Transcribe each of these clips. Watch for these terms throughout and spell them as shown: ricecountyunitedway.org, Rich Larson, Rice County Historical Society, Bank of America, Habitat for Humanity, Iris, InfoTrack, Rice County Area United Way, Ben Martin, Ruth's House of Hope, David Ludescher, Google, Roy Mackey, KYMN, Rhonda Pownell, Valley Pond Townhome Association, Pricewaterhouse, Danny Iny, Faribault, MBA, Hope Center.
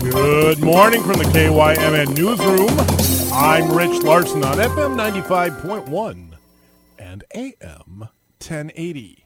Good morning from the KYMN Newsroom. I'm Rich Larson on FM 95.1 and AM 1080.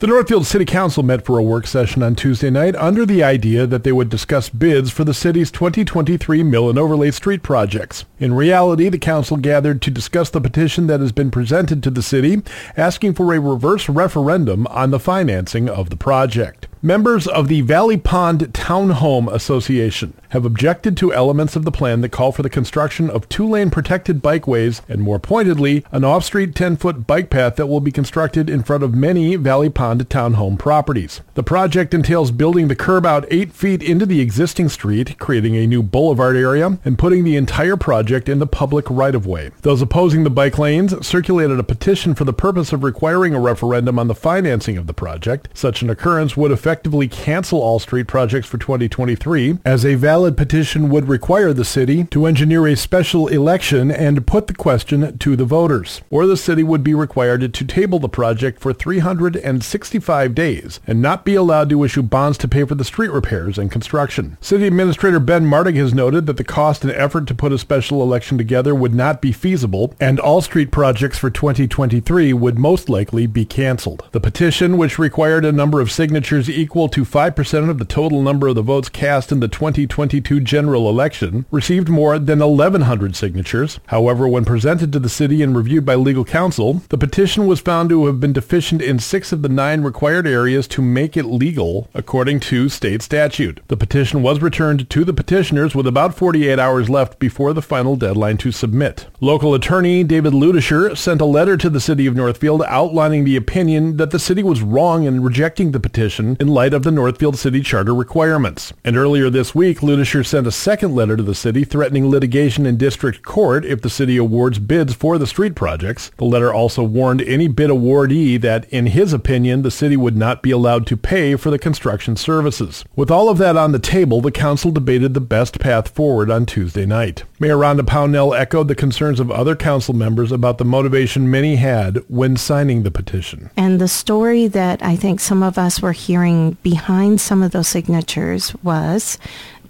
The Northfield City Council met for a work session on Tuesday night under the idea that they would discuss bids for the city's 2023 mill and overlay street projects. In reality, the council gathered to discuss the petition that has been presented to the city asking for a reverse referendum on the financing of the project. Members of the Valley Pond Townhome Association have objected to elements of the plan that call for the construction of two-lane protected bikeways and, more pointedly, an off-street 10-foot bike path that will be constructed in front of many Valley Pond townhome properties. The project entails building the curb out 8 feet into the existing street, creating a new boulevard area, and putting the entire project in the public right-of-way. Those opposing the bike lanes circulated a petition for the purpose of requiring a referendum on the financing of the project. Such an occurrence would effectively cancel all street projects for 2023, as a valid petition would require the city to engineer a special election and put the question to the voters, or the city would be required to table the project for 365 days and not be allowed to issue bonds to pay for the street repairs and construction. City Administrator Ben Martin has noted that the cost and effort to put a special election together would not be feasible, and all street projects for 2023 would most likely be canceled. The petition, which required a number of signatures equal to 5% of the total number of the votes cast in the 2022 general election, received more than 1,100 signatures. However, when presented to the city and reviewed by legal counsel, the petition was found to have been deficient in 6 of the 9 required areas to make it legal, according to state statute. The petition was returned to the petitioners with about 48 hours left before the final deadline to submit. Local attorney David Ludescher sent a letter to the city of Northfield outlining the opinion that the city was wrong in rejecting the petition in light of the Northfield City Charter requirements. And earlier this week, Ludescher sent a second letter to the city threatening litigation in district court if the city awards bids for the street projects. The letter also warned any bid awardee that, in his opinion, the city would not be allowed to pay for the construction services. With all of that on the table, the council debated the best path forward on Tuesday night. Mayor Rhonda Pownell echoed the concerns of other council members about the motivation many had when signing the petition. And the story that I think some of us were hearing behind some of those signatures was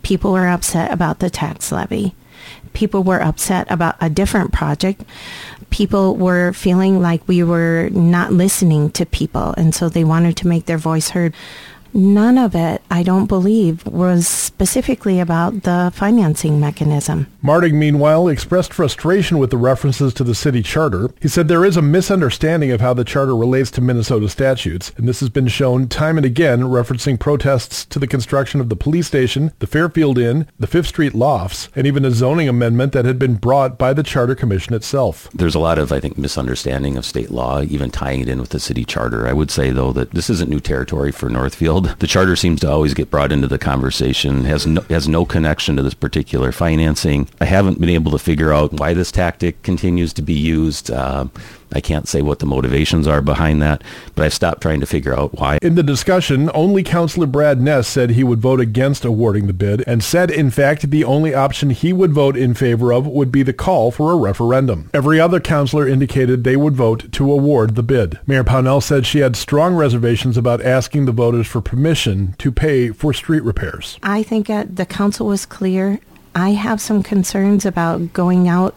people were upset about the tax levy. People were upset about a different project. People were feeling like we were not listening to people, and so they wanted to make their voice heard. None of it, I don't believe, was specifically about the financing mechanism. Martig, meanwhile, expressed frustration with the references to the city charter. He said there is a misunderstanding of how the charter relates to Minnesota statutes, and this has been shown time and again, referencing protests to the construction of the police station, the Fairfield Inn, the Fifth Street Lofts, and even a zoning amendment that had been brought by the Charter Commission itself. There's a lot of, I think, misunderstanding of state law, even tying it in with the city charter. I would say, though, that this isn't new territory for Northfield. The charter seems to always get brought into the conversation, has no connection to this particular financing. I haven't been able to figure out why this tactic continues to be used. I can't say what the motivations are behind that, but I've stopped trying to figure out why. In the discussion, only Councilor Brad Ness said he would vote against awarding the bid and said, in fact, the only option he would vote in favor of would be the call for a referendum. Every other councilor indicated they would vote to award the bid. Mayor Pownell said she had strong reservations about asking the voters for permission to pay for street repairs. I think the council was clear. I have some concerns about going out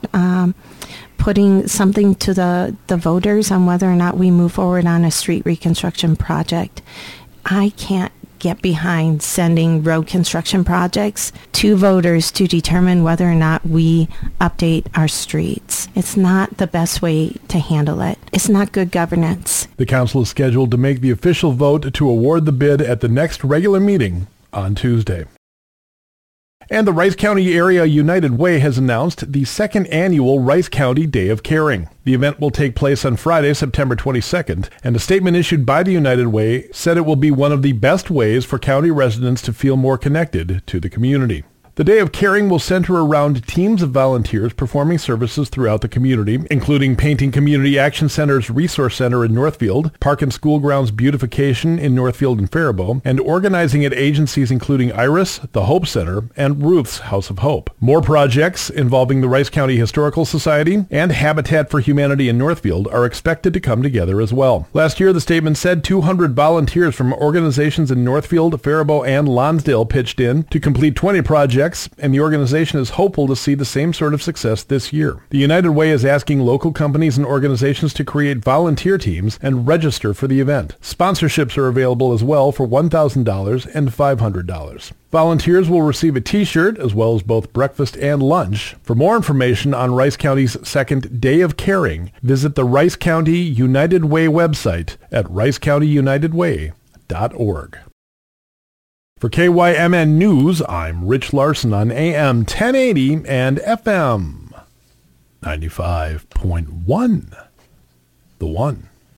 putting something to the voters on whether or not we move forward on a street reconstruction project. I can't get behind sending road construction projects to voters to determine whether or not we update our streets. It's not the best way to handle it. It's not good governance. The council is scheduled to make the official vote to award the bid at the next regular meeting on Tuesday. And the Rice County Area United Way has announced the second annual Rice County Day of Caring. The event will take place on Friday, September 22nd, and a statement issued by the United Way said it will be one of the best ways for county residents to feel more connected to the community. The Day of Caring will center around teams of volunteers performing services throughout the community, including Painting Community Action Center's Resource Center in Northfield, Park and School Grounds Beautification in Northfield and Faribault, and organizing at agencies including Iris, the Hope Center, and Ruth's House of Hope. More projects involving the Rice County Historical Society and Habitat for Humanity in Northfield are expected to come together as well. Last year, the statement said 200 volunteers from organizations in Northfield, Faribault, and Lonsdale pitched in to complete 20 projects, and the organization is hopeful to see the same sort of success this year. The United Way is asking local companies and organizations to create volunteer teams and register for the event. Sponsorships are available as well for $1,000 and $500. Volunteers will receive a t-shirt as well as both breakfast and lunch. For more information on Rice County's second Day of Caring, visit the Rice County United Way website at ricecountyunitedway.org. For KYMN News, I'm Rich Larson on AM 1080 and FM 95.1. The One.